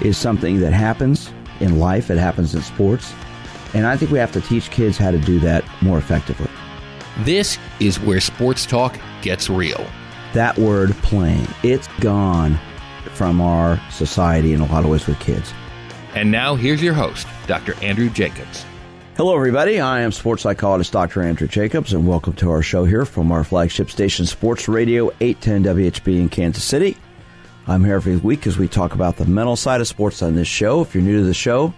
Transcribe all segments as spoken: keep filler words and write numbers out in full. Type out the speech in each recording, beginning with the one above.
is something that happens in life. It happens in sports. And I think we have to teach kids how to do that more effectively. This is where sports talk gets real. That word playing, it's gone from our society in a lot of ways with kids. And now here's your host, Doctor Andrew Jacobs. Hello, everybody. I am sports psychologist Doctor Andrew Jacobs, and welcome to our show here from our flagship station, Sports Radio eight ten W H B in Kansas City. I'm here every week as we talk about the mental side of sports on this show. If you're new to the show,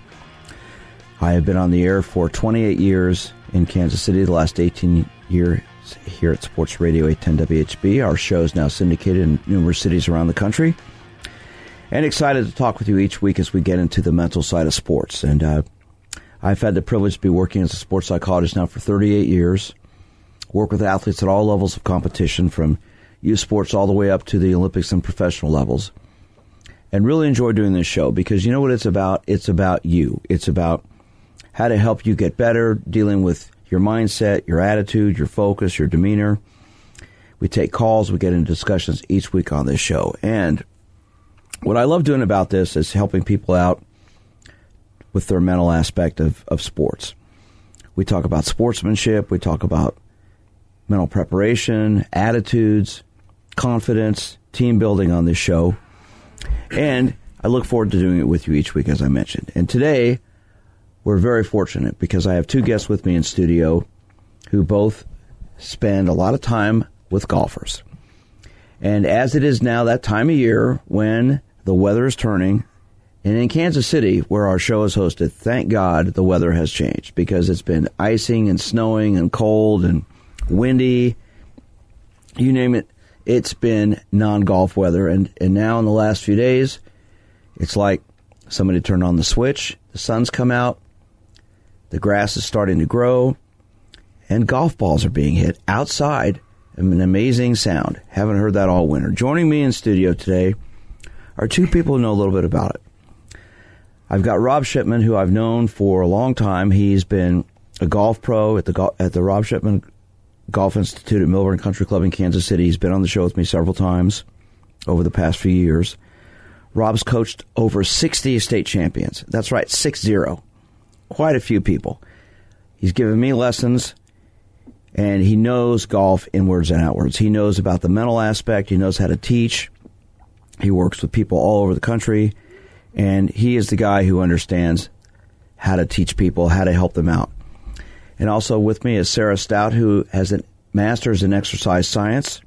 I have been on the air for twenty-eight years in Kansas City, the last eighteen years here at Sports Radio eight ten W H B. Our show is now syndicated in numerous cities around the country. And excited to talk with you each week as we get into the mental side of sports. And uh, I've had the privilege to be working as a sports psychologist now for thirty-eight years, work with athletes at all levels of competition, from youth sports all the way up to the Olympics and professional levels. And really enjoy doing this show because you know what it's about? It's about you. It's about how to help you get better, dealing with your mindset, your attitude, your focus, your demeanor. We take calls, we get into discussions each week on this show. And what I love doing about this is helping people out with their mental aspect of, of sports. We talk about sportsmanship, we talk about mental preparation, attitudes, confidence, team building on this show. And I look forward to doing it with you each week, as I mentioned. And today, we're very fortunate because I have two guests with me in studio who both spend a lot of time with golfers. And as it is now that time of year when the weather is turning, and in Kansas City, where our show is hosted, thank God the weather has changed because it's been icing and snowing and cold and windy, you name it. It's been non-golf weather. And, and now in the last few days, it's like somebody turned on the switch, the sun's come out, the grass is starting to grow, and golf balls are being hit outside. An amazing sound. Haven't heard that all winter. Joining me in studio today are two people who know a little bit about it. I've got Rob Shipman, who I've known for a long time. He's been a golf pro at the at the Rob Shipman Golf Institute at Milburn Country Club in Kansas City. He's been on the show with me several times over the past few years. Rob's coached over sixty state champions. That's right, six zero. Quite a few people. He's given me lessons, and he knows golf inwards and outwards. He knows about the mental aspect. He knows how to teach. He works with people all over the country, and he is the guy who understands how to teach people, how to help them out. And also with me is Sarah Stout, who has a master's in exercise science,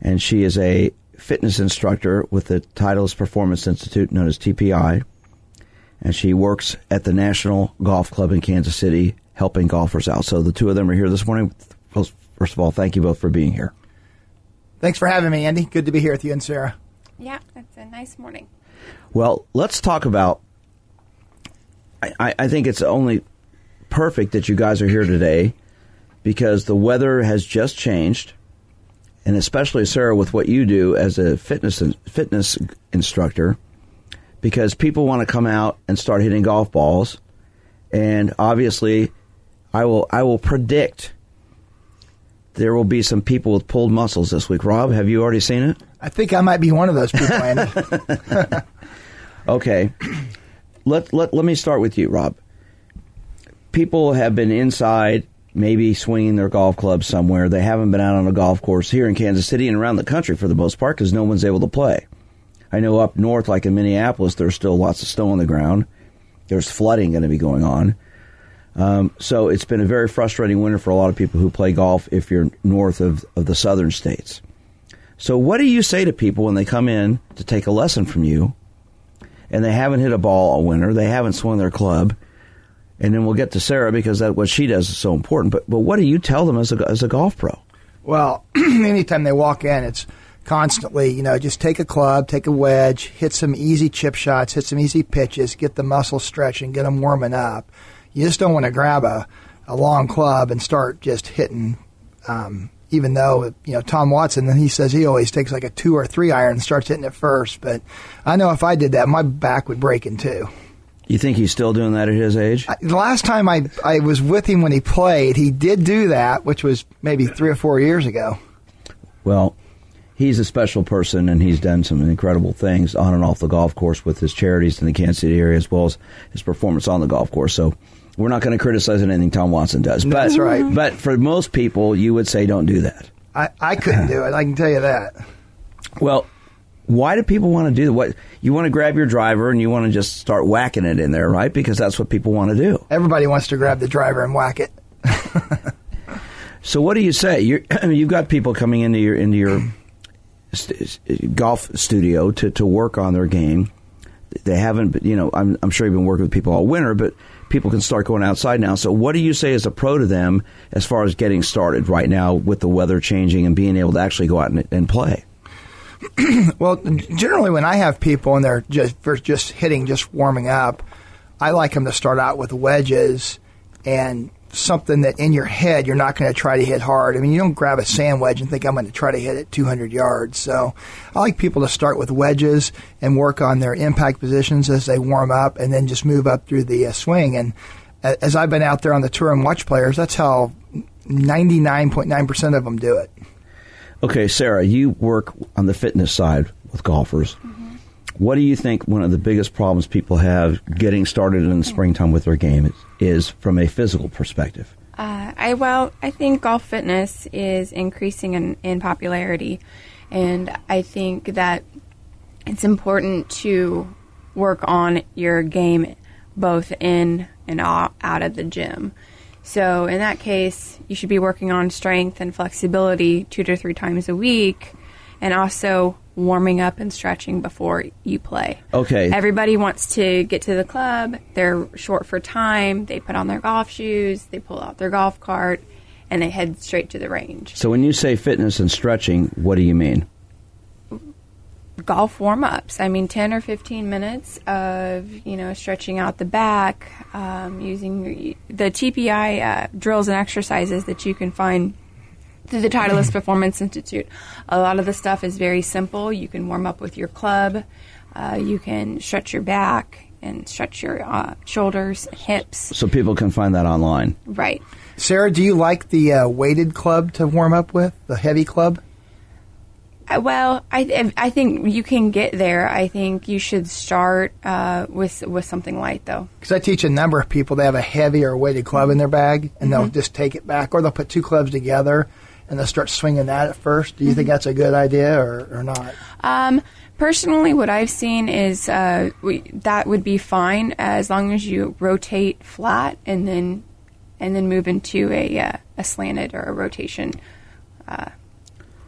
and she is a fitness instructor with the Titleist Performance Institute, known as T P I. And she works at the National Golf Club in Kansas City, helping golfers out. So the two of them are here this morning. First of all, thank you both for being here. Thanks for having me, Andy. Good to be here with you and Sarah. Yeah, it's a nice morning. Well, let's talk about, I, I think it's only perfect that you guys are here today because the weather has just changed. And especially, Sarah, with what you do as a fitness fitness instructor, because people want to come out and start hitting golf balls. And obviously, I will I will predict there will be some people with pulled muscles this week. Rob, have you already seen it? I think I might be one of those people, Andy. Okay. Let, let, let me start with you, Rob. People have been inside, maybe swinging their golf clubs somewhere. They haven't been out on a golf course here in Kansas City and around the country for the most part because no one's able to play. I know up north, like in Minneapolis, there's still lots of snow on the ground. There's flooding going to be going on. Um, so it's been a very frustrating winter for a lot of people who play golf if you're north of, of the southern states. So what do you say to people when they come in to take a lesson from you and they haven't hit a ball all winter, they haven't swung their club? And then we'll get to Sarah because that what she does is so important. But but what do you tell them as a, as a golf pro? Well, anytime they walk in, it's constantly, you know, just take a club, take a wedge, hit some easy chip shots, hit some easy pitches, get the muscles stretching, get them warming up. You just don't want to grab a, a long club and start just hitting, um, even though, you know, Tom Watson, then he says he always takes like a two or three iron and starts hitting it first. But I know if I did that, my back would break in two. You think he's still doing that at his age? I, the last time I, I was with him when he played, he did do that, which was maybe three or four years ago. Well, he's a special person, and he's done some incredible things on and off the golf course with his charities in the Kansas City area, as well as his performance on the golf course. So we're not going to criticize anything Tom Watson does. But, that's right. But for most people, you would say don't do that. I, I couldn't do it. I can tell you that. Well, why do people want to do that? What, you want to grab your driver and you want to just start whacking it in there, right? Because that's what people want to do. Everybody wants to grab the driver and whack it. So what do you say? You're, you've got people coming into your into your st- golf studio to, to work on their game. They haven't, been, you know, I'm, I'm sure you've been working with people all winter, but people can start going outside now. So what do you say as a pro to them as far as getting started right now with the weather changing and being able to actually go out and, and play? Well, generally when I have people and they're just, they're just hitting, just warming up, I like them to start out with wedges and something that in your head you're not going to try to hit hard. I mean, you don't grab a sand wedge and think I'm going to try to hit it two hundred yards. So I like people to start with wedges and work on their impact positions as they warm up and then just move up through the uh, swing. And uh, as I've been out there on the tour and watch players, that's how ninety-nine point nine percent of them do it. Okay, Sarah, you work on the fitness side with golfers. Mm-hmm. What do you think one of the biggest problems people have getting started in the springtime with their game is, is from a physical perspective? Uh, I well, I think golf fitness is increasing in, in popularity, and I think that it's important to work on your game both in and out of the gym. So in that case, you should be working on strength and flexibility two to three times a week, and also warming up and stretching before you play. Okay. Everybody wants to get to the club. They're short for time. They put on their golf shoes. They pull out their golf cart, and they head straight to the range. So when you say fitness and stretching, what do you mean? Golf warm-ups. I mean, ten or fifteen minutes of, you know, stretching out the back, um, using the T P I uh, drills and exercises that you can find through the Titleist Performance Institute. A lot of the stuff is very simple. You can warm up with your club. Uh, you can stretch your back and stretch your uh, shoulders, hips. So people can find that online. Right. Sarah, do you like the uh, weighted club to warm up with, the heavy club? Uh, well, I I think you can get there. I think you should start uh, with with something light, though. Because I teach a number of people, they have a heavy or weighted club in their bag, and mm-hmm. they'll just take it back, or they'll put two clubs together, and they'll start swinging that at first. Do you mm-hmm. think that's a good idea or, or not? Um, personally, what I've seen is uh, we, that would be fine as long as you rotate flat and then and then move into a uh, a slanted or a rotation uh,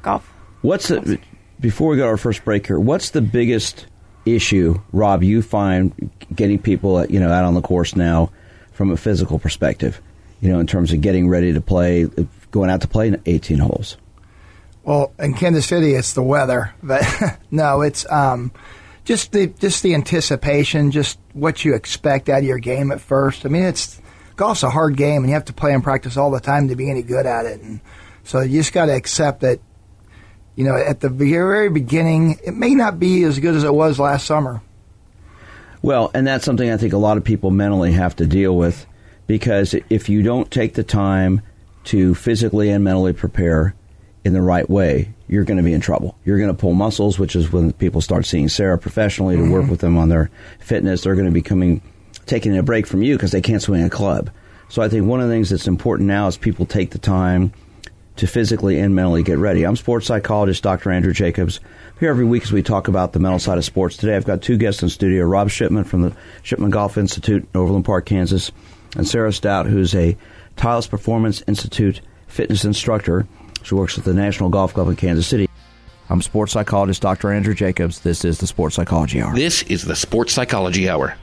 golf. What's the, before we go to our first break here? What's the biggest issue, Rob? You find getting people, you know, out on the course now from a physical perspective, you know, in terms of getting ready to play. Going out to play eighteen holes? Well, in Kansas City, it's the weather. But no, it's um, just the just the anticipation, just what you expect out of your game at first. I mean, it's golf's a hard game, and you have to play and practice all the time to be any good at it. And so you just got to accept that, you know, at the very beginning, it may not be as good as it was last summer. Well, and that's something I think a lot of people mentally have to deal with, because if you don't take the time to physically and mentally prepare in the right way, you're going to be in trouble. You're going to pull muscles, which is when people start seeing Sarah professionally to mm-hmm. work with them on their fitness. They're going to be coming, taking a break from you because they can't swing a club. So I think one of the things that's important now is people take the time to physically and mentally get ready. I'm sports psychologist Doctor Andrew Jacobs. I'm here every week as we talk about the mental side of sports. Today I've got two guests in studio, Rob Shipman from the Shipman Golf Institute in Overland Park, Kansas, and Sarah Stout, who's a Titleist Performance Institute fitness instructor. She works at the National Golf Club in Kansas City. I'm sports psychologist Doctor Andrew Jacobs. This is the Sports Psychology Hour. This is the Sports Psychology Hour.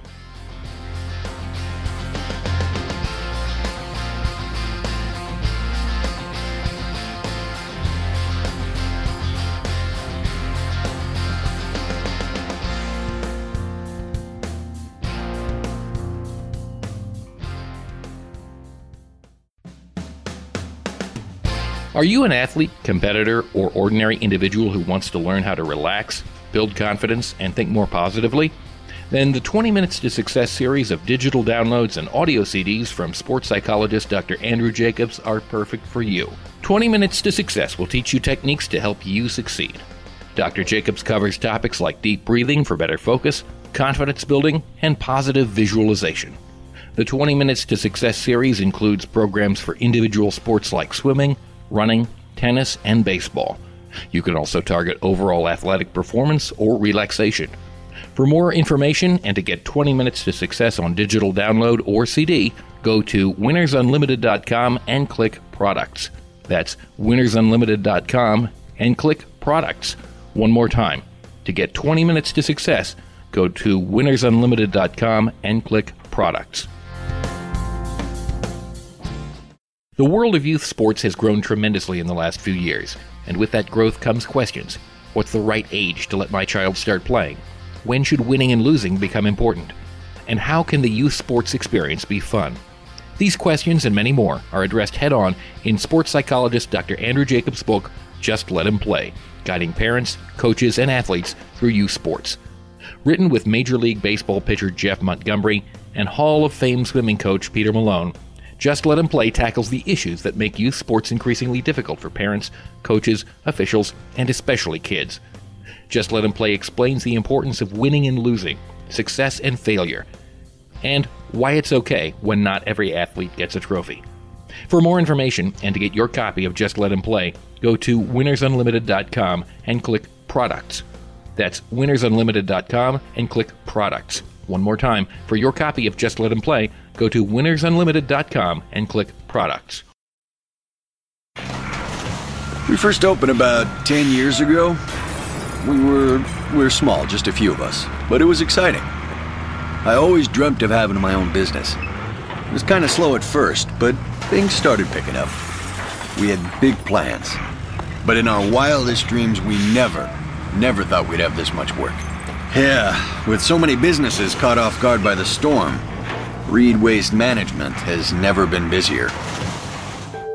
Are you an athlete, competitor, or ordinary individual who wants to learn how to relax, build confidence, and think more positively? Then the twenty Minutes to Success series of digital downloads and audio C Ds from sports psychologist Doctor Andrew Jacobs are perfect for you. twenty Minutes to Success will teach you techniques to help you succeed. Doctor Jacobs covers topics like deep breathing for better focus, confidence building, and positive visualization. The twenty Minutes to Success series includes programs for individual sports like swimming, running, tennis, and baseball. You can also target overall athletic performance or relaxation. For more information and to get twenty Minutes to Success on digital download or C D, go to winners unlimited dot com and click Products. That's winners unlimited dot com and click Products. One more time. To get twenty Minutes to Success, go to winners unlimited dot com and click Products. The world of youth sports has grown tremendously in the last few years, and with that growth comes questions. What's the right age to let my child start playing? When should winning and losing become important? And how can the youth sports experience be fun? These questions and many more are addressed head-on in sports psychologist Doctor Andrew Jacobs' book, Just Let Him Play, guiding parents, coaches, and athletes through youth sports. Written with Major League Baseball pitcher Jeff Montgomery and Hall of Fame swimming coach Peter Malone, Just Let Him Play tackles the issues that make youth sports increasingly difficult for parents, coaches, officials, and especially kids. Just Let Him Play explains the importance of winning and losing, success and failure, and why it's okay when not every athlete gets a trophy. For more information and to get your copy of Just Let Him Play, go to winners unlimited dot com and click Products. That's winners unlimited dot com and click Products. One more time, for your copy of Just Let Him Play, go to winners unlimited dot com and click Products. We first opened about ten years ago. We were, we were small, just a few of us, but it was exciting. I always dreamt of having my own business. It was kind of slow at first, but things started picking up. We had big plans, but in our wildest dreams, we never, never thought we'd have this much work. Yeah, with so many businesses caught off guard by the storm, Reed Waste Management has never been busier.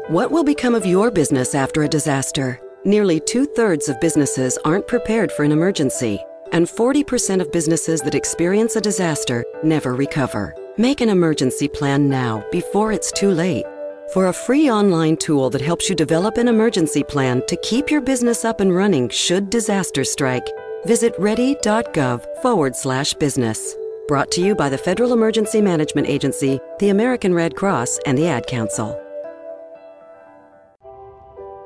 What will become of your business after a disaster? Nearly two-thirds of businesses aren't prepared for an emergency, and forty percent of businesses that experience a disaster never recover. Make an emergency plan now before it's too late. For a free online tool that helps you develop an emergency plan to keep your business up and running should disaster strike, visit ready.gov forward slash business. Brought to you by the Federal Emergency Management Agency, the American Red Cross, and the Ad Council.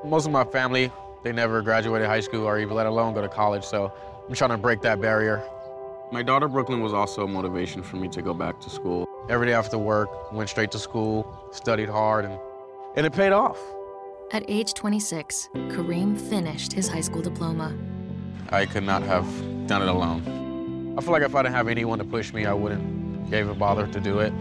Most of my family, they never graduated high school or even let alone go to college, so I'm trying to break that barrier. My daughter, Brooklyn, was also a motivation for me to go back to school. Every day after work, went straight to school, studied hard, and, and it paid off. At age twenty-six, Kareem finished his high school diploma. I could not have done it alone. I feel like if I didn't have anyone to push me, I wouldn't even bother to do it.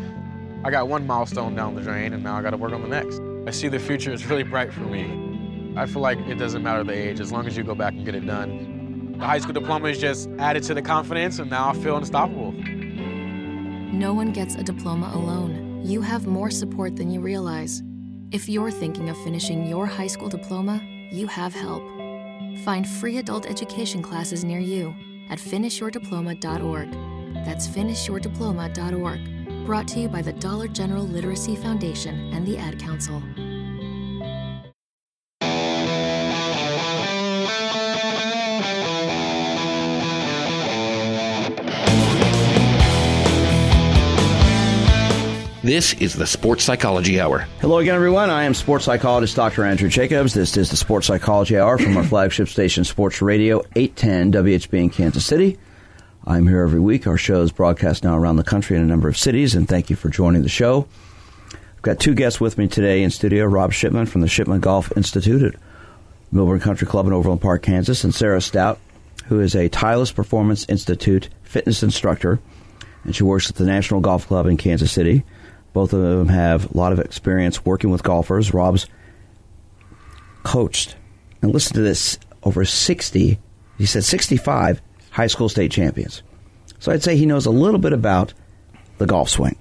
I got one milestone down the drain, and now I got to work on the next. I see the future is really bright for me. I feel like it doesn't matter the age, as long as you go back and get it done. The high school diploma is just added to the confidence, and now I feel unstoppable. No one gets a diploma alone. You have more support than you realize. If you're thinking of finishing your high school diploma, you have help. Find free adult education classes near you at finish your diploma dot org. That's finish your diploma dot org. Brought to you by the Dollar General Literacy Foundation and the Ad Council. This is the Sports Psychology Hour. Hello again, everyone. I am sports psychologist Doctor Andrew Jacobs. This is the Sports Psychology Hour from our flagship station, Sports Radio eight ten W H B in Kansas City. I'm here every week. Our show is broadcast now around the country in a number of cities, and thank you for joining the show. I've got two guests with me today in studio, Rob Shipman from the Shipman Golf Institute at Milburn Country Club in Overland Park, Kansas, and Sarah Stout, who is a Titleist Performance Institute fitness instructor, and she works at the National Golf Club in Kansas City. Both of them have a lot of experience working with golfers. Rob's coached, and listen to this, over sixty, he said sixty-five high school state champions. So I'd say he knows a little bit about the golf swing.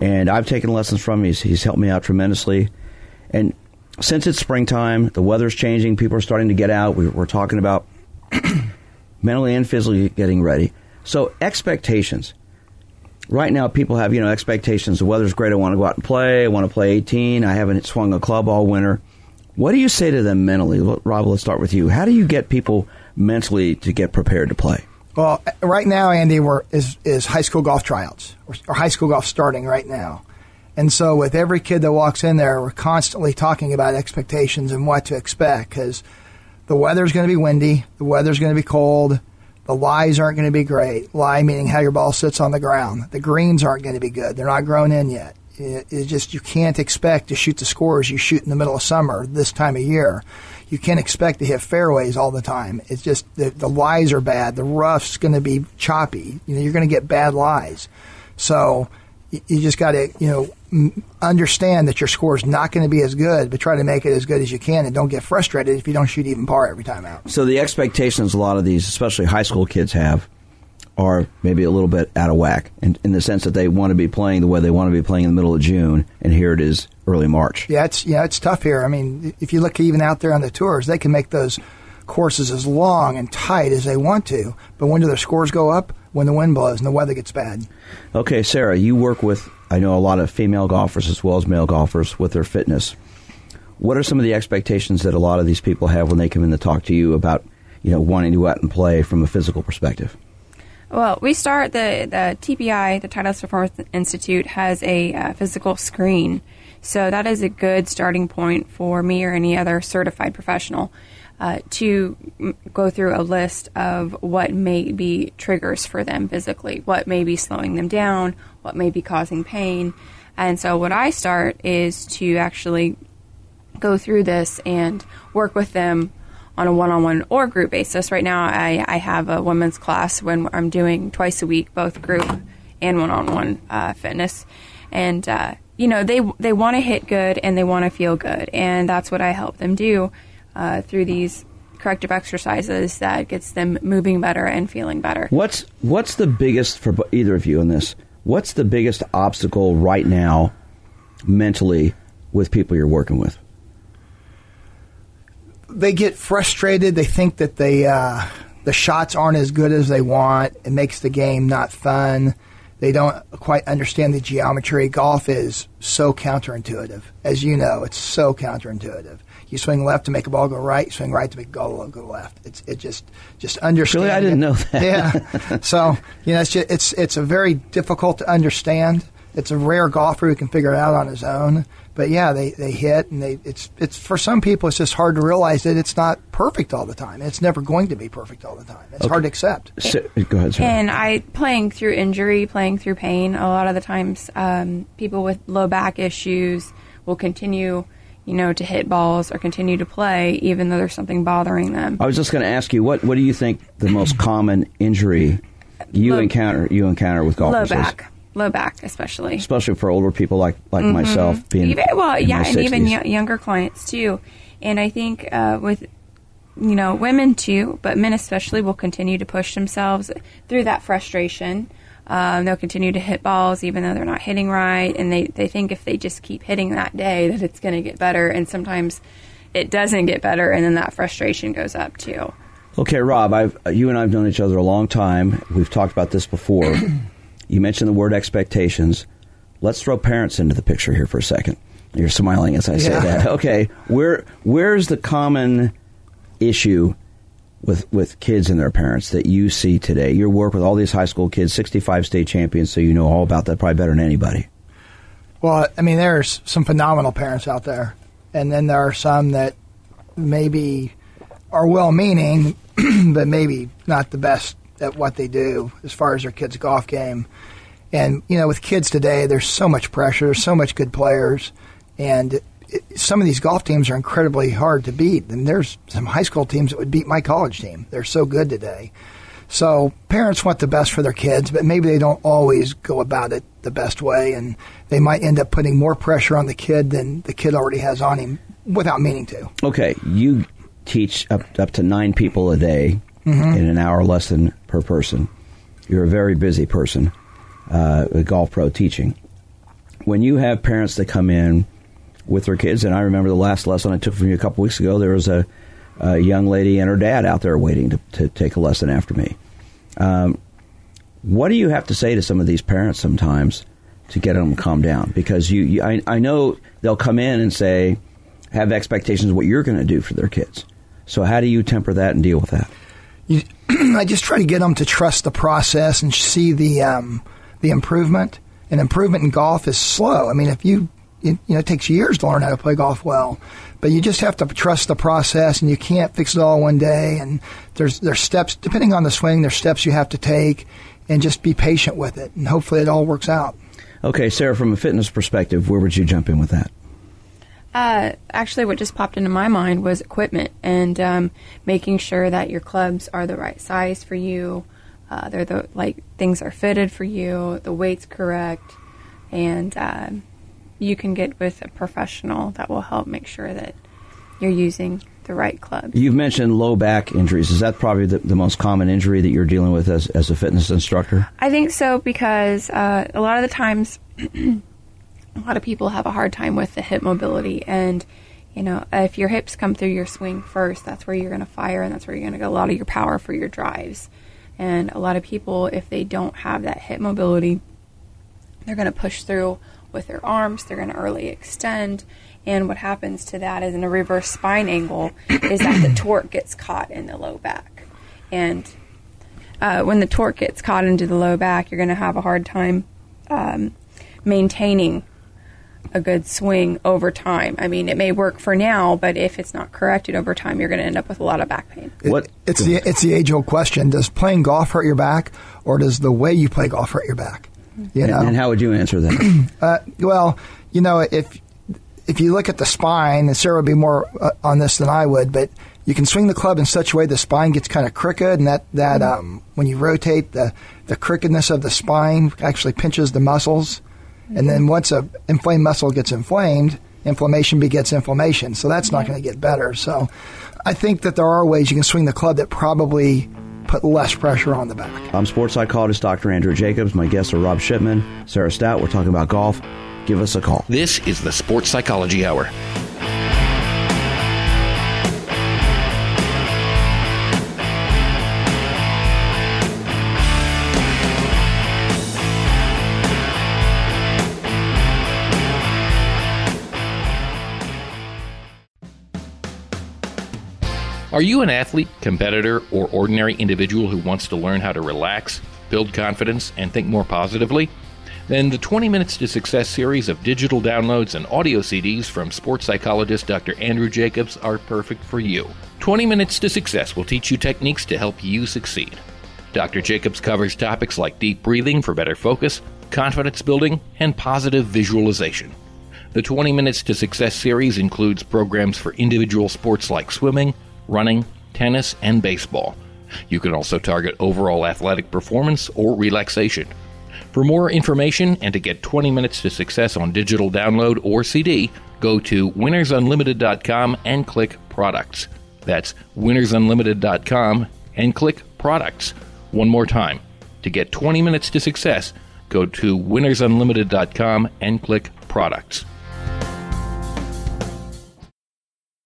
And I've taken lessons from him. He's, he's helped me out tremendously. And since it's springtime, the weather's changing, people are starting to get out. We, we're talking about mentally and physically getting ready. So expectations. Right now, people have, you know, expectations. The weather's great. I want to go out and play. I want to play eighteen. I haven't swung a club all winter. What do you say to them mentally? Rob, let's start with you. How do you get people mentally to get prepared to play? Well, right now, Andy, we're, is, is high school golf tryouts, or, or high school golf starting right now. And so with every kid that walks in there, we're constantly talking about expectations and what to expect, because the weather's going to be windy, the weather's going to be cold, the lies aren't going to be great. Lie meaning how your ball sits on the ground. The greens aren't going to be good. They're not grown in yet. It's just you can't expect to shoot the scores you shoot in the middle of summer this time of year. You can't expect to hit fairways all the time. It's just the, the lies are bad. The rough's going to be choppy. You know, you're going to get bad lies. So you, you just got to, you know, m- understand that your score's not going to be as good, but try to make it as good as you can, and don't get frustrated if you don't shoot even par every time out. So the expectations a lot of these, especially high school kids, have are maybe a little bit out of whack in, in the sense that they want to be playing the way they want to be playing in the middle of June, and here it is early March. Yeah, it's yeah, it's tough here. I mean, if you look even out there on the tours, they can make those courses as long and tight as they want to, but when do their scores go up? When the wind blows and the weather gets bad. Okay, Sarah, you work with, I know, a lot of female golfers as well as male golfers with their fitness. What are some of the expectations that a lot of these people have when they come in to talk to you about, you know, wanting to go out and play from a physical perspective? Well, we start, the, the T P I, the Titleist Performance Institute, has a uh, physical screen. So that is a good starting point for me or any other certified professional uh, to m- go through a list of what may be triggers for them physically, what may be slowing them down, what may be causing pain. And so what I start is to actually go through this and work with them on a one-on-one or group basis. Right now, I, I have a women's class when I'm doing twice a week, both group and one-on-one uh, fitness. And, uh, you know, they they want to hit good and they want to feel good. And that's what I help them do uh, through these corrective exercises that gets them moving better and feeling better. What's, what's the biggest, for either of you in this, what's the biggest obstacle right now mentally with people you're working with? They get frustrated. They think that they uh, the shots aren't as good as they want. It makes the game not fun. They don't quite understand the geometry. Golf is so counterintuitive. As you know, it's so counterintuitive. You swing left to make a ball go right. You swing right to make a ball go left. It's it just just understand. Really, I didn't know that. Yeah. So you know, it's just, it's it's a very difficult to understand. It's a rare golfer who can figure it out on his own. But yeah, they, they hit, and they it's it's for some people it's just hard to realize that it's not perfect all the time. It's never going to be perfect all the time. It's okay. Hard to accept. So, go ahead, Sarah. And I playing through injury, playing through pain. A lot of the times, um, people with low back issues will continue, you know, to hit balls or continue to play even though there's something bothering them. I was just going to ask you, what what do you think the most common injury you low, encounter you encounter with golfers? Low back. Low back, especially. Especially for older people like, like mm-hmm. myself. Being even, well, in yeah, my and sixties. Even y- younger clients, too. And I think uh, with, you know, women, too, but men especially will continue to push themselves through that frustration. Um, they'll continue to hit balls even though they're not hitting right. And they, they think if they just keep hitting that day that it's going to get better. And sometimes it doesn't get better, and then that frustration goes up, too. Okay, Rob, I've you and I have known each other a long time. We've talked about this before. You mentioned the word expectations. Let's throw parents into the picture here for a second. You're smiling as I say yeah. that. Okay, where where's the common issue with with kids and their parents that you see today? You work with all these high school kids, sixty-five state champions, so you know all about that probably better than anybody. Well, I mean, there's some phenomenal parents out there, and then there are some that maybe are well-meaning, but maybe not the best at what they do as far as their kids' golf game. And, you know, with kids today, there's so much pressure, so much good players, and it, it, some of these golf teams are incredibly hard to beat. And there's some high school teams that would beat my college team. They're so good today. So parents want the best for their kids, but maybe they don't always go about it the best way, and they might end up putting more pressure on the kid than the kid already has on him without meaning to. Okay, you teach up, up to nine people a day. Mm-hmm. In an hour lesson per person. You're a very busy person, uh, a golf pro teaching. When you have parents that come in with their kids. And I remember the last lesson I took from you a couple weeks ago, there was a, a young lady and her dad out there waiting to, to take a lesson after me. Um, what do you have to say to some of these parents sometimes to get them to calm down? Because you, you I, I know they'll come in and say, have expectations of what you're going to do for their kids. So how do you temper that and deal with that? You, I just try to get them to trust the process and see the um, the improvement. And improvement in golf is slow. I mean, if you, it, you know, it takes years to learn how to play golf well. But you just have to trust the process, and you can't fix it all one day. And there's there's steps, depending on the swing, there's steps you have to take, and just be patient with it. And hopefully it all works out. Okay, Sarah, from a fitness perspective, where would you jump in with that? Uh, actually, what just popped into my mind was equipment and um, making sure that your clubs are the right size for you. Uh, they're the like things are fitted for you. The weight's correct, and uh, you can get with a professional that will help make sure that you're using the right clubs. You've mentioned low back injuries. Is that probably the, the most common injury that you're dealing with as as a fitness instructor? I think so, because uh, a lot of the times. A lot of people have a hard time with the hip mobility, and, you know, if your hips come through your swing first, that's where you're going to fire, and that's where you're going to get a lot of your power for your drives. And a lot of people, if they don't have that hip mobility, they're going to push through with their arms, they're going to early extend, and what happens to that is in a reverse spine angle is that the torque gets caught in the low back. And uh, when the torque gets caught into the low back, you're going to have a hard time um, maintaining a good swing over time. I mean, it may work for now, but if it's not corrected over time, you're going to end up with a lot of back pain. It, what it's the it's the age-old question: does playing golf hurt your back, or does the way you play golf hurt your back? You and, know, and how would you answer that? uh, well, you know, if if you look at the spine, and Sarah would be more uh, on this than I would, but you can swing the club in such a way the spine gets kind of crooked, and that that mm-hmm. um, when you rotate, the the crookedness of the spine actually pinches the muscles. And then once a inflamed muscle gets inflamed, inflammation begets inflammation. So that's not going to get better. So I think that there are ways you can swing the club that probably put less pressure on the back. I'm sports psychologist Doctor Andrew Jacobs. My guests are Rob Shipman, Sarah Stout. We're talking about golf. Give us a call. This is the Sports Psychology Hour. Are you an athlete, competitor, or ordinary individual who wants to learn how to relax, build confidence, and think more positively? Then the twenty Minutes to Success series of digital downloads and audio C Ds from sports psychologist Doctor Andrew Jacobs are perfect for you. twenty Minutes to Success will teach you techniques to help you succeed. Doctor Jacobs covers topics like deep breathing for better focus, confidence building, and positive visualization. The twenty Minutes to Success series includes programs for individual sports like swimming, running, tennis, and baseball. You can also target overall athletic performance or relaxation. For more information and to get twenty Minutes to Success on digital download or C D, go to winners unlimited dot com and click Products. That's winners unlimited dot com and click Products. One more time. To get twenty Minutes to Success, go to winners unlimited dot com and click Products.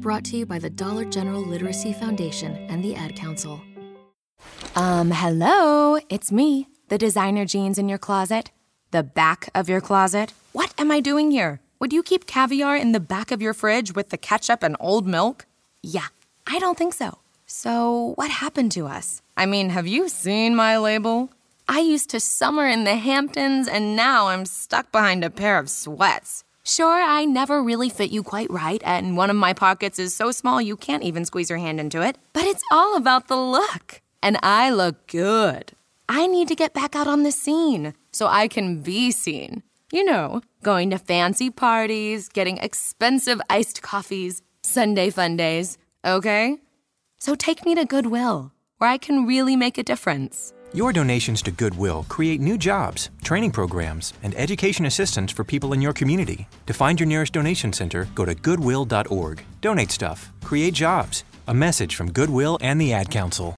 Brought to you by the Dollar General Literacy Foundation and the Ad Council. Um, hello, it's me, the designer jeans in your closet. The back of your closet. What am I doing here? Would you keep caviar in the back of your fridge with the ketchup and old milk? Yeah, I don't think so. So what happened to us? I mean, have you seen my label? I used to summer in the Hamptons, and now I'm stuck behind a pair of sweats. Sure, I never really fit you quite right, and one of my pockets is so small you can't even squeeze your hand into it. But it's all about the look, and I look good. I need to get back out on the scene so I can be seen. You know, going to fancy parties, getting expensive iced coffees, Sunday fun days, okay? So take me to Goodwill, where I can really make a difference. Your donations to Goodwill create new jobs, training programs, and education assistance for people in your community. To find your nearest donation center, go to goodwill dot org. Donate stuff. Create jobs. A message from Goodwill and the Ad Council.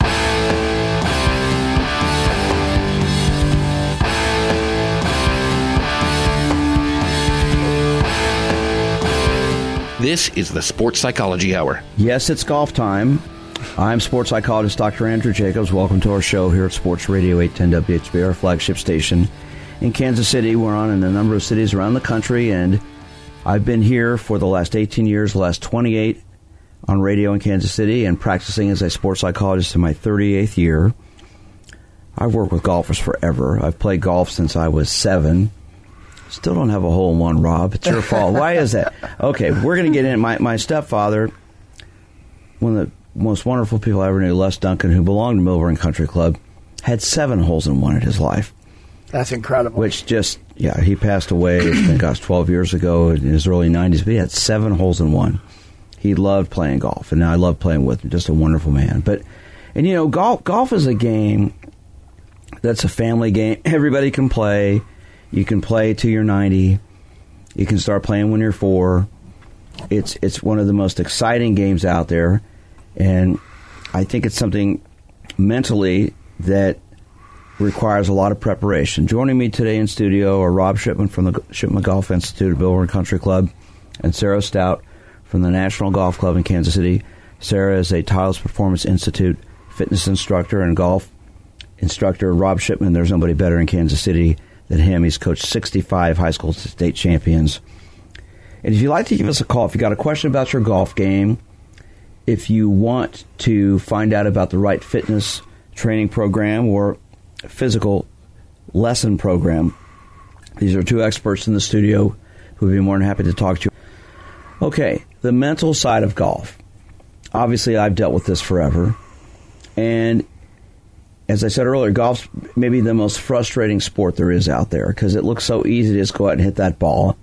This is the Sports Psychology Hour. Yes, it's golf time. I'm sports psychologist Doctor Andrew Jacobs. Welcome to our show here at Sports Radio eight ten W H B, our flagship station in Kansas City. We're on in a number of cities around the country, and I've been here for the last eighteen years, the last twenty-eight on radio in Kansas City, and practicing as a sports psychologist in my thirty-eighth year. I've worked with golfers forever. I've played golf since I was seven. Still don't have a hole-in-one, Rob. It's your fault. Why is that? Okay, we're going to get in. My, my stepfather, one of the most wonderful people I ever knew, Les Duncan, who belonged to Milburn Country Club, had seven holes in one in his life. That's incredible. Which just, yeah, he passed away, I think, gosh, twelve years ago in his early nineties, but he had seven holes in one. He loved playing golf, and I love playing with him. Just a wonderful man. But, and you know, golf, golf is a game that's a family game. Everybody can play. You can play till you're ninety. You can start playing when you're four. It's, it's one of the most exciting games out there. And I think it's something mentally that requires a lot of preparation. Joining me today in studio are Rob Shipman from the Shipman Golf Institute at Milburn Country Club and Sarah Stout from the National Golf Club in Kansas City. Sarah is a Titleist Performance Institute fitness instructor and golf instructor. Rob Shipman, there's nobody better in Kansas City than him. He's coached sixty-five high school state champions. And if you'd like to give us a call, if you got a question about your golf game, if you want to find out about the right fitness training program or physical lesson program, these are two experts in the studio who would be more than happy to talk to you. Okay, the mental side of golf. Obviously, I've dealt with this forever. And as I said earlier, golf's maybe the most frustrating sport there is out there because it looks so easy to just go out and hit that ball.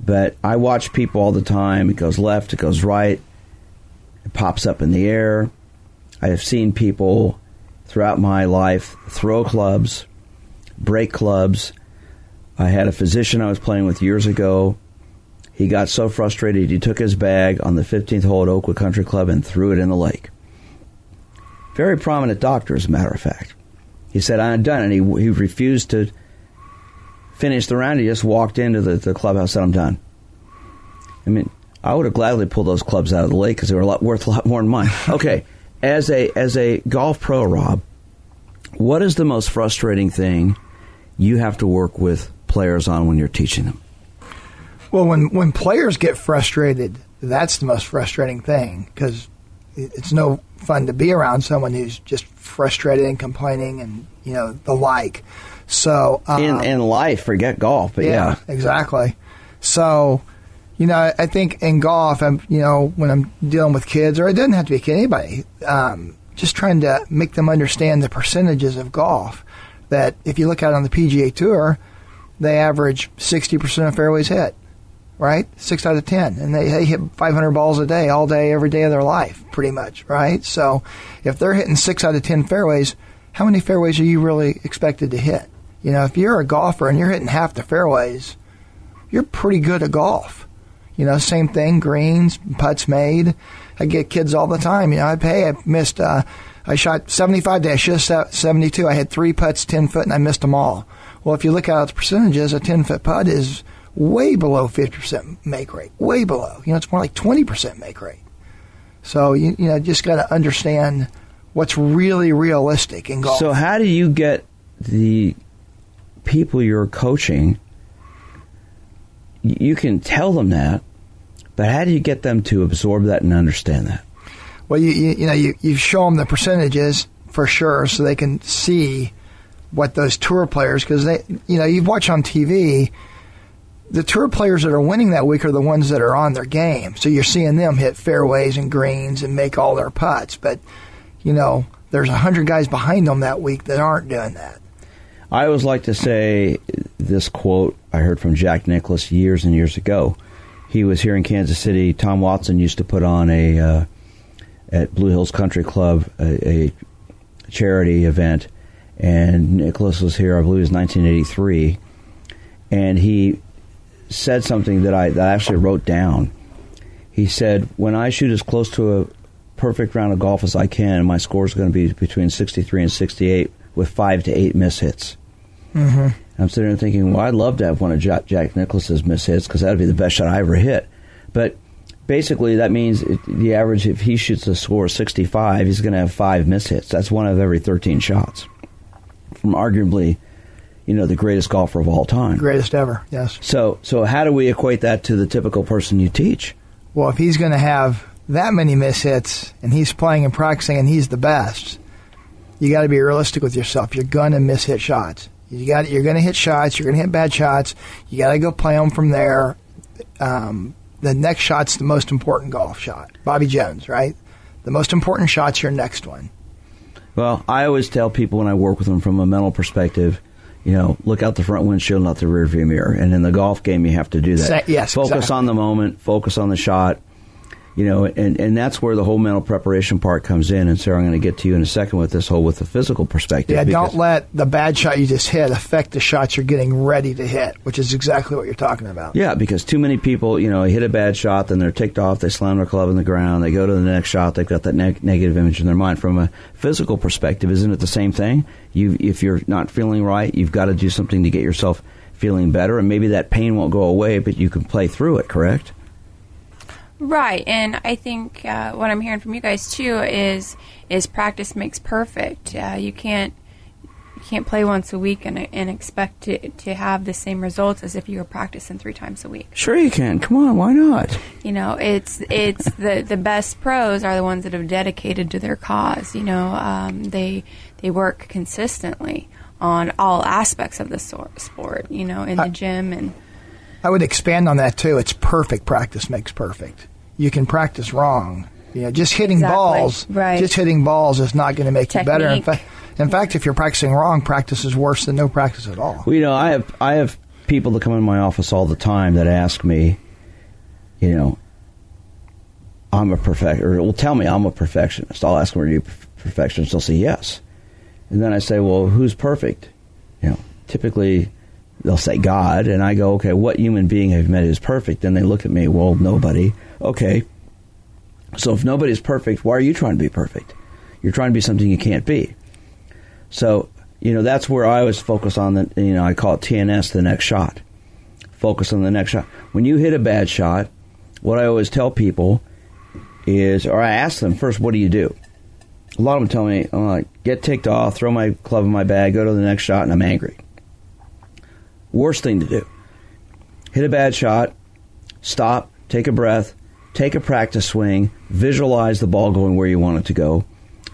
But I watch people all the time. It goes left, it goes right. It pops up in the air. I have seen people throughout my life throw clubs, break clubs. I had a physician I was playing with years ago. He got so frustrated he took his bag on the fifteenth hole at Oakwood Country Club and threw it in the lake. Very prominent doctor, as a matter of fact. He said, I'm done. And he, he refused to finish the round. He just walked into the, the clubhouse and said, I'm done. I mean, I would have gladly pulled those clubs out of the lake because they were a lot worth a lot more than mine. Okay, as a as a golf pro, Rob, what is the most frustrating thing you have to work with players on when you're teaching them? Well, when, when players get frustrated, that's the most frustrating thing because it's no fun to be around someone who's just frustrated and complaining and, you know, the like. So um, in, in life, forget golf, but yeah. Yeah, exactly. So You know, I think in golf, I'm, you know, when I'm dealing with kids, or it doesn't have to be a kid, anybody, um, just trying to make them understand the percentages of golf. That if you look out on the P G A Tour, they average sixty percent of fairways hit, right? Six out of ten. And they, they hit five hundred balls a day, all day, every day of their life, pretty much, right? So if they're hitting six out of ten fairways, how many fairways are you really expected to hit? You know, if you're a golfer and you're hitting half the fairways, you're pretty good at golf. You know, same thing, greens, putts made. I get kids all the time. You know, I hey, I missed, uh, I shot seventy-five today, I should have seventy-two. I had three putts, ten foot, and I missed them all. Well, if you look at the percentages, a ten foot putt is way below fifty percent make rate, way below. You know, it's more like twenty percent make rate. So, you, you know, just got to understand what's really realistic in golf. So, how do you get the people you're coaching? You can tell them that, but how do you get them to absorb that and understand that? Well, you you, you know, you, you show them the percentages for sure so they can see what those tour players, because they, you know, you've watched on T V, the tour players that are winning that week are the ones that are on their game. So you're seeing them hit fairways and greens and make all their putts. But, you know, there's one hundred guys behind them that week that aren't doing that. I always like to say this quote I heard from Jack Nicklaus years and years ago. He was here in Kansas City. Tom Watson used to put on a, uh, at Blue Hills Country Club, a, a charity event. And Nicklaus was here, I believe it was nineteen eighty-three. And he said something that I, that I actually wrote down. He said, when I shoot as close to a perfect round of golf as I can, my score is going to be between sixty-three and sixty-eight with five to eight mishits. Mm-hmm. I'm sitting there thinking, well, I'd love to have one of Jack, Jack Nicklaus's mishits because that would be the best shot I ever hit. But basically that means it, the average, if he shoots a score of sixty-five, he's going to have five mishits. That's one of every thirteen shots from arguably, you know, the greatest golfer of all time. Greatest ever, yes. So, so how do we equate that to the typical person you teach? Well, if he's going to have that many mishits and he's playing and practicing and he's the best, you got to be realistic with yourself. You're going to mishit shots. You got, you're going to hit shots. You're going to hit bad shots. You got to go play them from there. Um, the next shot's the most important golf shot. Bobby Jones, right? The most important shot's your next one. Well, I always tell people when I work with them from a mental perspective, you know, look out the front windshield, not the rearview mirror. And in the golf game, you have to do that. Yes, focus exactly. on the moment. Focus on the shot. You know, and, and that's where the whole mental preparation part comes in. And, Sarah, I'm going to get to you in a second with this whole with the physical perspective. Yeah, don't let the bad shot you just hit affect the shots you're getting ready to hit, which is exactly what you're talking about. Yeah, because too many people, you know, hit a bad shot, then they're ticked off, they slam their club in the ground, they go to the next shot, they've got that ne- negative image in their mind. From a physical perspective, isn't it the same thing? You, if you're not feeling right, you've got to do something to get yourself feeling better, and maybe that pain won't go away, but you can play through it, correct? Right, and I think uh, what I'm hearing from you guys too is is practice makes perfect. Uh, you can't you can't play once a week and and expect to to have the same results as if you were practicing three times a week. Sure, you can. Come on, why not? You know, it's it's the, the best pros are the ones that have dedicated to their cause. You know, um, they they work consistently on all aspects of the sport. You know, in the gym and. I would expand on that, too. It's perfect. Practice makes perfect. You can practice wrong. You know, just hitting exactly. balls right. just hitting balls is not going to make Technique. you better. In, fa- in yeah. fact, if you're practicing wrong, practice is worse than no practice at all. Well, you know, I have, I have people that come in my office all the time that ask me, you know, I'm a perfect, or will tell me I'm a perfectionist. I'll ask them, are you a perfectionist? They'll say yes. And then I say, well, who's perfect? You know, typically... They'll say God, and I go, okay, what human being have you met is perfect? Then they look at me, well, nobody. Okay, so if nobody's perfect, why are you trying to be perfect? You're trying to be something you can't be. So, you know, that's where I always focus on, the, you know, I call it T N S, the next shot. Focus on the next shot. When you hit a bad shot, what I always tell people is, or I ask them first, what do you do? A lot of them tell me, I'm like, get ticked off, throw my club in my bag, go to the next shot, and I'm angry. Worst thing to do. Hit a bad shot, stop, take a breath, take a practice swing, visualize the ball going where you want it to go,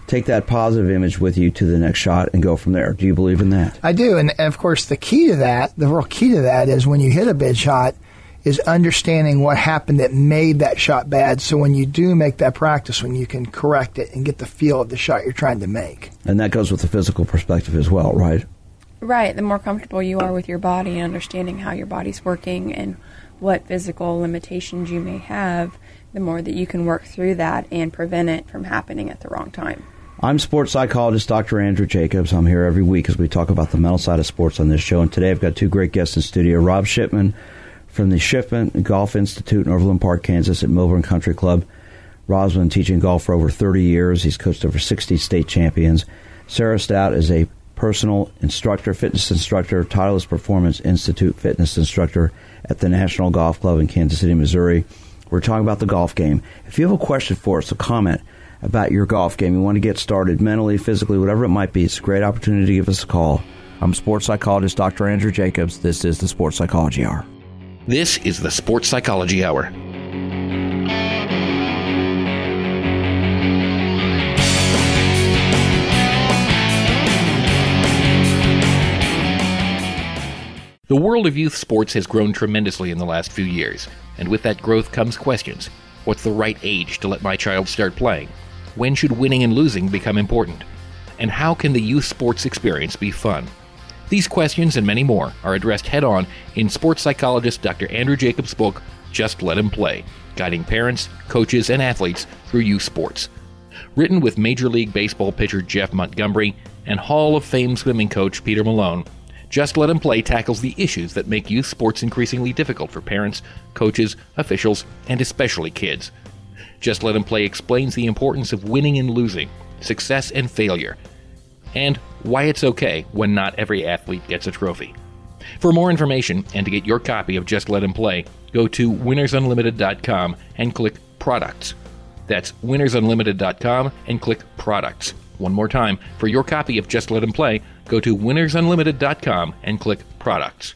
take that positive image with you to the next shot and go from there. Do you believe in that? I do, and of course the key to that, the real key to that is when you hit a bad shot is understanding what happened that made that shot bad, so when you do make that practice, when you can correct it and get the feel of the shot you're trying to make. And that goes with the physical perspective as well, right? Right. The more comfortable you are with your body and understanding how your body's working and what physical limitations you may have, the more that you can work through that and prevent it from happening at the wrong time. I'm sports psychologist Doctor Andrew Jacobs. I'm here every week as we talk about the mental side of sports on this show. And today I've got two great guests in studio, Rob Shipman from the Shipman Golf Institute in Overland Park, Kansas at Milburn Country Club. Rob's been teaching golf for over thirty years. He's coached over sixty state champions. Sarah Stout is a personal instructor, fitness instructor, Titleist Performance Institute fitness instructor at the National Golf Club in Kansas City, Missouri. We're talking about the golf game. If you have a question for us, a comment about your golf game, you want to get started mentally, physically, whatever it might be, it's a great opportunity to give us a call. I'm sports psychologist Doctor Andrew Jacobs. This is the Sports Psychology Hour. This is the Sports Psychology Hour. The world of youth sports has grown tremendously in the last few years, and with that growth comes questions. What's the right age to let my child start playing? When should winning and losing become important? And how can the youth sports experience be fun? These questions and many more are addressed head-on in sports psychologist Doctor Andrew Jacobs' book, Just Let Him Play, Guiding Parents, Coaches, and Athletes Through Youth Sports. Written with Major League Baseball pitcher Jeff Montgomery and Hall of Fame swimming coach Peter Malone, Just Let Him Play tackles the issues that make youth sports increasingly difficult for parents, coaches, officials, and especially kids. Just Let Him Play explains the importance of winning and losing, success and failure, and why it's okay when not every athlete gets a trophy. For more information and to get your copy of Just Let Him Play, go to Winners Unlimited dot com and click Products. That's Winners Unlimited dot com and click Products. One more time, for your copy of Just Let Him Play, go to Winners Unlimited dot com and click Products.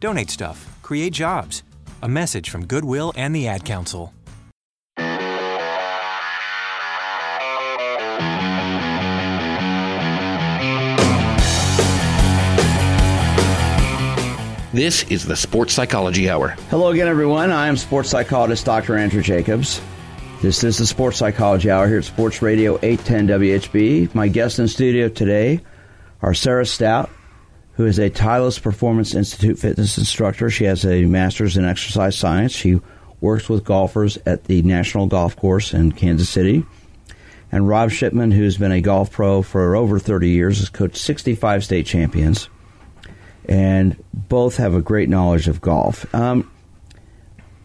Donate stuff. Create jobs. A message from Goodwill and the Ad Council. This is the Sports Psychology Hour. Hello again, everyone. I am sports psychologist Doctor Andrew Jacobs. This is the Sports Psychology Hour here at Sports Radio eight ten W H B. My guests in studio today are Sarah Stout, who is a Titleist Performance Institute fitness instructor. She has a master's in exercise science. She works with golfers at the National Golf Course in Kansas City. And Rob Shipman, who's been a golf pro for over thirty years, has coached sixty-five state champions. And both have a great knowledge of golf. Um,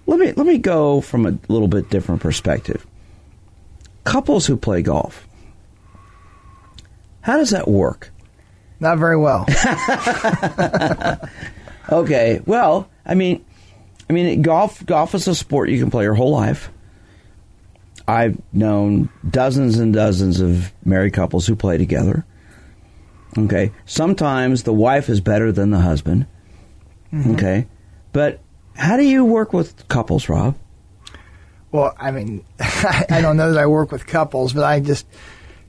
let me let me go from a little bit different perspective. couples who play golf. How does that work? Not very well. Okay. Well, I mean, I mean, golf golf is a sport you can play your whole life. I've known dozens and dozens of married couples who play together. Okay. Sometimes the wife is better than the husband. Mm-hmm. Okay. But how do you work with couples, Rob? Well, I mean, I don't know that I work with couples, but I just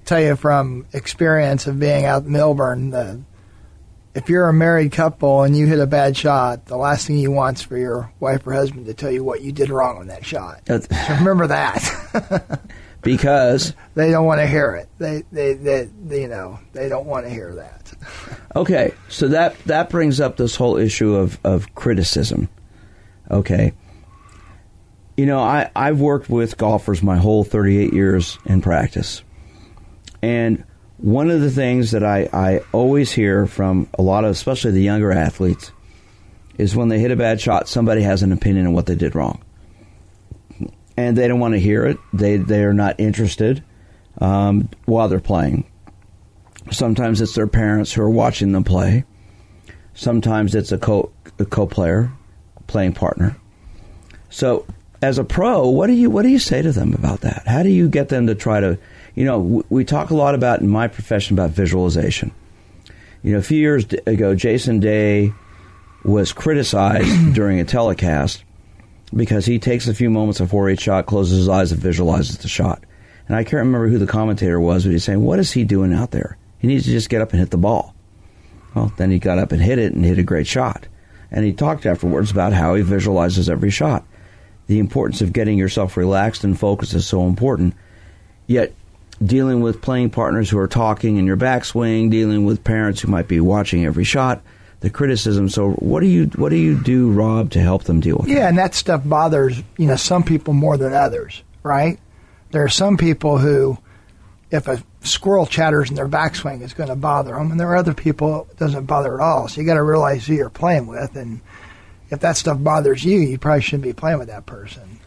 tell you from experience of being out in Milburn, uh, if you're a married couple and you hit a bad shot, the last thing you want is for your wife or husband to tell you what you did wrong on that shot. So remember that. Because they don't want to hear it. They, they, they, they, you know, they don't want to hear that. Okay, so that that brings up this whole issue of, of criticism. Okay, you know, I, I've worked with golfers my whole thirty-eight years in practice. And one of the things that I, I always hear from a lot of, especially the younger athletes, is when they hit a bad shot, somebody has an opinion on what they did wrong. And they don't want to hear it. They they are not interested um, while they're playing. Sometimes it's their parents who are watching them play. Sometimes it's a co a co-player. Playing partner. So as a pro, what do you what do you say to them about that? How do you get them to try to, you know, w- we talk a lot about in my profession about visualization. You know, a few years ago, Jason Day was criticized during a telecast because he takes a few moments before each shot, closes his eyes, and visualizes the shot. And I can't remember who the commentator was, but he's saying, what is he doing out there? He needs to just get up and hit the ball. Well, then he got up and hit it and hit a great shot. And he talked afterwards about how he visualizes every shot. The importance of getting yourself relaxed and focused is so important. Yet, dealing with playing partners who are talking in your backswing, dealing with parents who might be watching every shot, the criticism. So, what do you what do you do, Rob, to help them deal with? Yeah, that? And that stuff bothers you know some people more than others, right? There are some people who, if a squirrel chatters in their backswing, is going to bother them, and there are other people it doesn't bother at all. So you got to realize who you're playing with, and if that stuff bothers you, you probably shouldn't be playing with that person.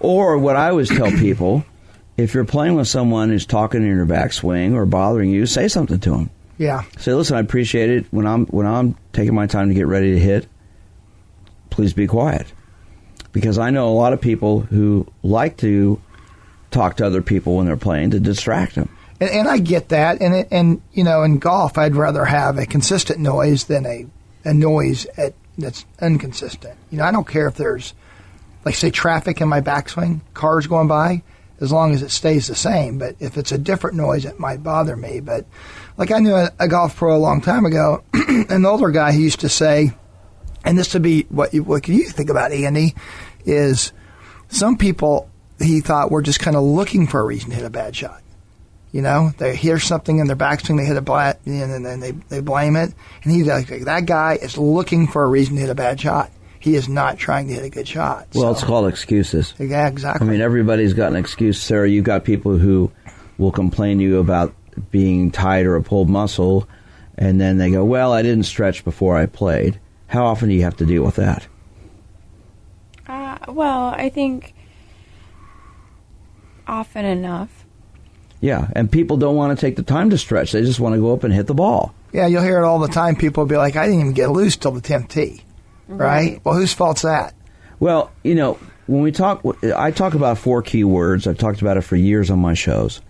Or what I always tell people, if you're playing with someone who's talking in your backswing or bothering you, say something to them. Yeah. Say, listen, I appreciate it. When I'm when I'm taking my time to get ready to hit, please be quiet, because I know a lot of people who like to talk to other people when they're playing to distract them. And, and I get that, and and you know, in golf, I'd rather have a consistent noise than a, a noise at, that's inconsistent. You know, I don't care if there's, like, say, traffic in my backswing, cars going by, as long as it stays the same. But if it's a different noise, it might bother me. But, like, I knew a, a golf pro a long time ago, an older guy, he used to say, and this would be what you, what you think about, Andy, is some people, he thought, were just kind of looking for a reason to hit a bad shot. You know, they hear something in their backswing, they hit a bad, and then they they blame it. And he's like, that guy is looking for a reason to hit a bad shot. He is not trying to hit a good shot. Well, so. It's called excuses. Yeah, exactly. I mean, everybody's got an excuse. Sarah, you've got people who will complain to you about being tight or a pulled muscle, and then they go, well, I didn't stretch before I played. How often do you have to deal with that? Uh, well, I think often enough. Yeah, and people don't want to take the time to stretch. They just want to go up and hit the ball. Yeah, you'll hear it all the time. People will be like, I didn't even get loose till the tenth tee, right? right? Well, whose fault's that? Well, you know, when we talk, I talk about four key words. I've talked about it for years on my shows.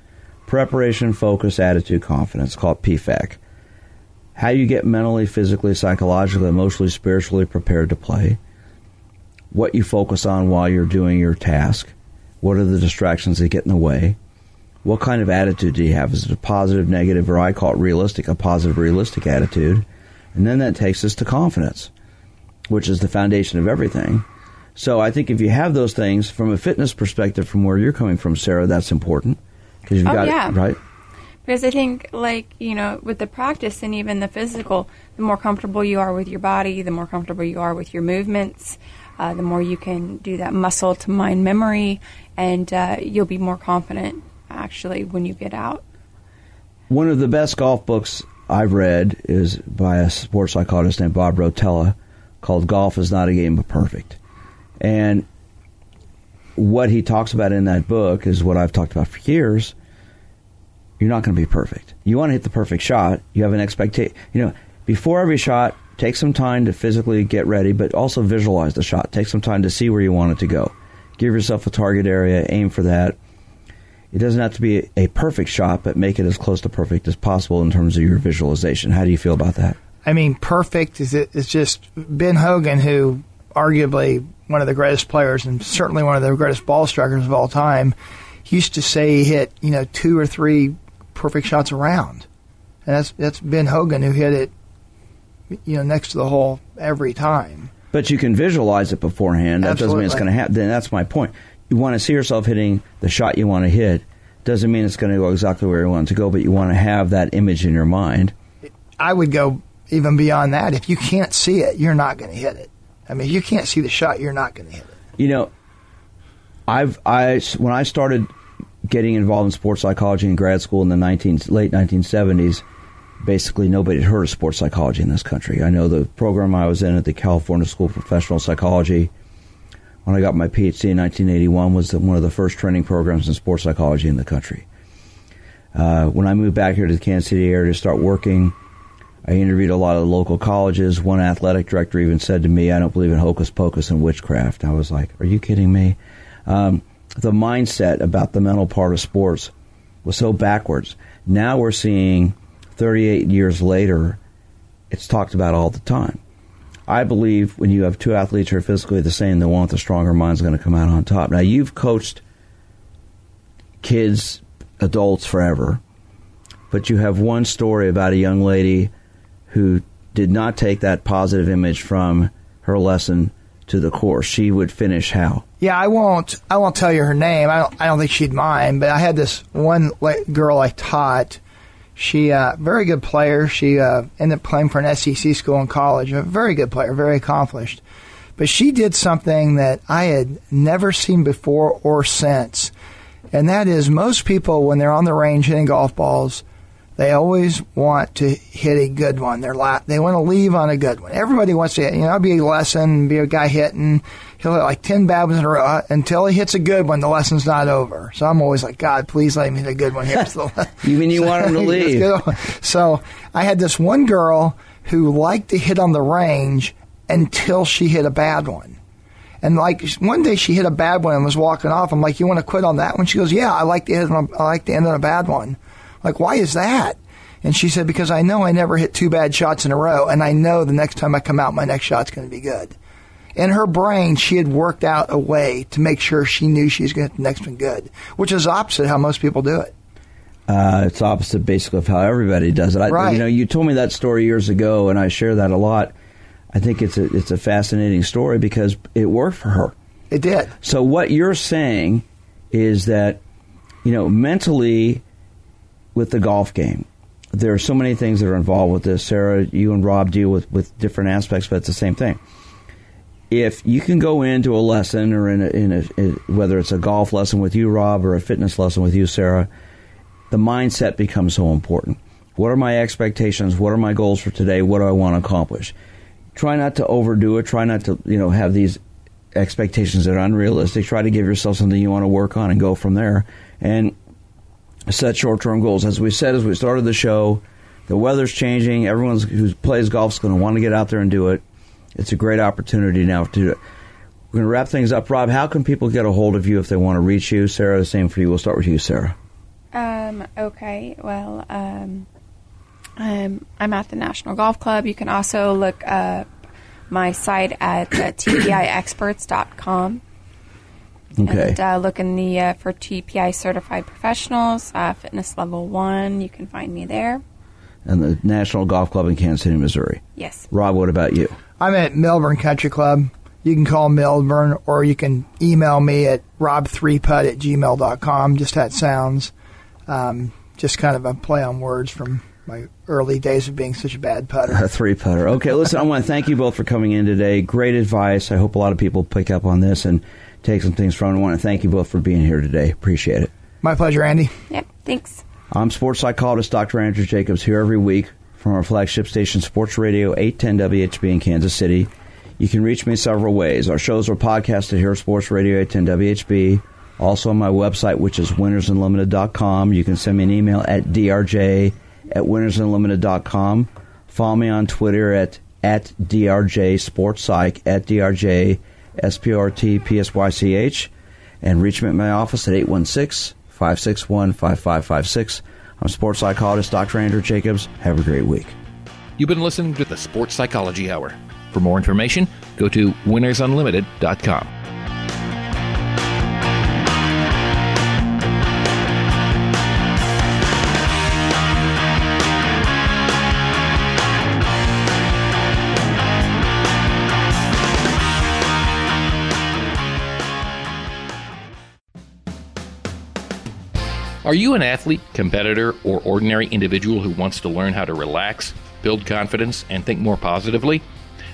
Preparation, focus, attitude, confidence, called P F A C. How you get mentally, physically, psychologically, emotionally, spiritually prepared to play. What you focus on while you're doing your task. What are the distractions that get in the way? What kind of attitude do you have? Is it a positive, negative, or I call it realistic, a positive, realistic attitude? And then that takes us to confidence, which is the foundation of everything. So I think if you have those things, from a fitness perspective, from where you're coming from, Sarah, that's important. 'Cause you've oh, got yeah. it, right? Because I think, like, you know, with the practice and even the physical, the more comfortable you are with your body, the more comfortable you are with your movements, uh, the more you can do that muscle to mind memory, and uh, you'll be more confident. Actually, when you get out. One of the best golf books I've read is by a sports psychologist named Bob Rotella called Golf Is Not a Game of Perfect. And what he talks about in that book is what I've talked about for years. You're not going to be perfect. You want to hit the perfect shot. You have an expectation. You know, before every shot, take some time to physically get ready, but also visualize the shot. Take some time to see where you want it to go. Give yourself a target area. Aim for that. It doesn't have to be a perfect shot, but make it as close to perfect as possible in terms of your visualization. How do you feel about that? I mean, perfect is it, it's just Ben Hogan, who arguably one of the greatest players and certainly one of the greatest ball strikers of all time, used to say he hit, you know, two or three perfect shots around. And that's that's Ben Hogan, who hit it, you know, next to the hole every time. But you can visualize it beforehand. That Absolutely. Doesn't mean it's going to happen. Then that's my point. You want to see yourself hitting the shot you want to hit. Doesn't mean it's going to go exactly where you want it to go, but you want to have that image in your mind. I would go even beyond that. If you can't see it, you're not going to hit it. I mean, if you can't see the shot, you're not going to hit it. You know, I've I when I started getting involved in sports psychology in grad school in the nineteen, late nineteen seventies, basically nobody had heard of sports psychology in this country. I know the program I was in at the California School of Professional Psychology when I got my P H D in nineteen eighty-one was the, one of the first training programs in sports psychology in the country. Uh, when I moved back here to the Kansas City area to start working, I interviewed a lot of the local colleges. One athletic director even said to me, "I don't believe in hocus pocus and witchcraft." I was like, "Are you kidding me?" Um, the mindset about the mental part of sports was so backwards. Now we're seeing thirty-eight years later, it's talked about all the time. I believe when you have two athletes who are physically the same, the one with the stronger mind is going to come out on top. Now, you've coached kids, adults forever, but you have one story about a young lady who did not take that positive image from her lesson to the course. She would finish how? Yeah, I won't. I won't tell you her name. I don't. I don't think she'd mind. But I had this one girl I taught. She uh, very good player. She uh, ended up playing for an S E C school in college. A very good player, very accomplished. But she did something that I had never seen before or since, and that is most people when they're on the range hitting golf balls, they always want to hit a good one. They're la- they want to leave on a good one. Everybody wants to hit. You know, I'll be a lesson, be a guy hitting. He'll hit like ten bad ones in a row. Until he hits a good one, the lesson's not over. So I'm always like, God, please let me hit a good one here. You mean you so, want him to leave? So I had this one girl who liked to hit on the range until she hit a bad one. And like one day she hit a bad one and was walking off. I'm like, you want to quit on that one? She goes, yeah, I like to hit on, I like to end on a bad one. I'm like, why is that? And she said, because I know I never hit two bad shots in a row, and I know the next time I come out, my next shot's going to be good. In her brain, she had worked out a way to make sure she knew she was going to hit the next one good, which is opposite how most people do it. Uh, it's opposite, basically, of how everybody does it. I, right. You know, you told me that story years ago, and I share that a lot. I think it's a, it's a fascinating story because it worked for her. It did. So what you're saying is that, you know, mentally with the golf game, there are so many things that are involved with this. Sarah, you and Rob deal with, with different aspects, but it's the same thing. If you can go into a lesson or in a, in, a, in a, whether it's a golf lesson with you, Rob, or a fitness lesson with you, Sarah, the mindset becomes so important. What are my expectations? What are my goals for today? What do I want to accomplish? Try not to overdo it. Try not to, you know, have these expectations that are unrealistic. Try to give yourself something you want to work on and go from there and set short-term goals. As we said as we started the show, the weather's changing. Everyone who plays golf is going to want to get out there and do it. It's a great opportunity now to do it. We're going to wrap things up. Rob, how can people get a hold of you if they want to reach you? Sarah, the same for you. We'll start with you, Sarah. Um, okay. Well, um, I'm, I'm at the National Golf Club. You can also look up my site at uh, t p i experts dot com. Okay. And uh, look in the, uh, for T P I certified professionals, uh, fitness level one. You can find me there. And the National Golf Club in Kansas City, Missouri. Yes. Rob, what about you? I'm at Milburn Country Club. You can call Milburn or you can email me at rob three putt at gmail dot com. Just how it sounds. Um, just kind of a play on words from my early days of being such a bad putter. A three putter. Okay, listen, I want to thank you both for coming in today. Great advice. I hope a lot of people pick up on this and take some things from it. I want to thank you both for being here today. Appreciate it. My pleasure, Andy. Yep, thanks. I'm sports psychologist Doctor Andrew Jacobs here every week from our flagship station, Sports Radio eight ten W H B in Kansas City. You can reach me several ways. Our shows are podcasted here at Sports Radio eight ten W H B. Also on my website, which is winners unlimited dot com. You can send me an email at D R J at winners unlimited dot com. Follow me on Twitter at, at D R J Sports Psych, at D R J S P R T P S Y C H. And reach me at my office at eight one six, five six one, five five five six. I'm sports psychologist Doctor Andrew Jacobs. Have a great week. You've been listening to the Sports Psychology Hour. For more information, go to winners unlimited dot com. Are you an athlete, competitor, or ordinary individual who wants to learn how to relax, build confidence, and think more positively?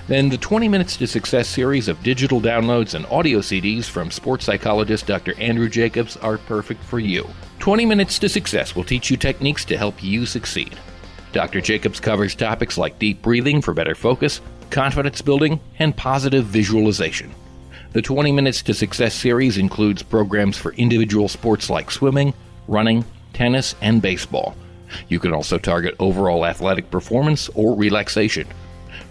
Then the twenty Minutes to Success series of digital downloads and audio C Ds from sports psychologist Doctor Andrew Jacobs are perfect for you. twenty Minutes to Success will teach you techniques to help you succeed. Doctor Jacobs covers topics like deep breathing for better focus, confidence building, and positive visualization. The twenty Minutes to Success series includes programs for individual sports like swimming, running, tennis, and baseball. You can also target overall athletic performance or relaxation.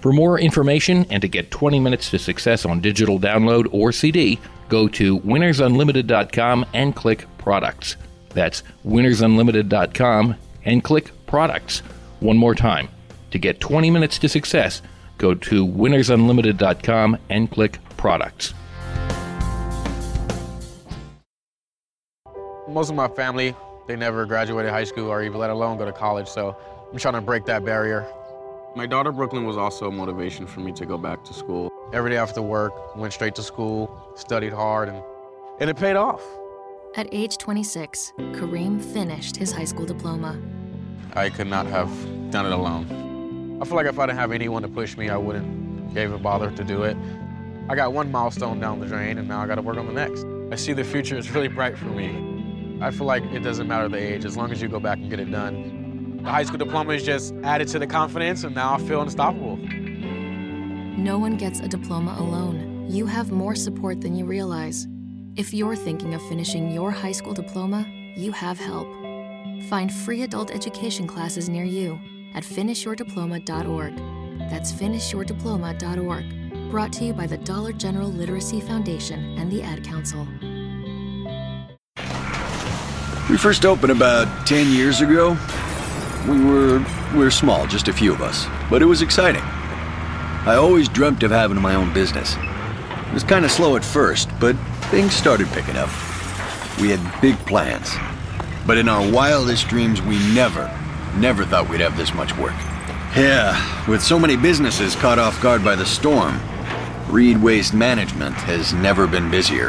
For more information and to get twenty Minutes to Success on digital download or C D, go to winners unlimited dot com and click Products. That's winners unlimited dot com and click Products. One more time. To get twenty Minutes to Success, go to winners unlimited dot com and click Products. Most of my family, they never graduated high school or even let alone go to college, so I'm trying to break that barrier. My daughter, Brooklyn, was also a motivation for me to go back to school. Every day after work, went straight to school, studied hard, and, and it paid off. At age twenty-six, Kareem finished his high school diploma. I could not have done it alone. I feel like if I didn't have anyone to push me, I wouldn't even bother to do it. I got one milestone down the drain, and now I got to work on the next. I see the future is really bright for me. I feel like it doesn't matter the age, as long as you go back and get it done. The high school diploma is just added to the confidence, and now I feel unstoppable. No one gets a diploma alone. You have more support than you realize. If you're thinking of finishing your high school diploma, you have help. Find free adult education classes near you at finish your diploma dot org. That's finish your diploma dot org. Brought to you by the Dollar General Literacy Foundation and the Ad Council. We first opened about ten years ago. We were, we were small, just a few of us, but it was exciting. I always dreamt of having my own business. It was kind of slow at first, but things started picking up. We had big plans, but in our wildest dreams, we never, never thought we'd have this much work. Yeah, with so many businesses caught off guard by the storm, Reed Waste Management has never been busier.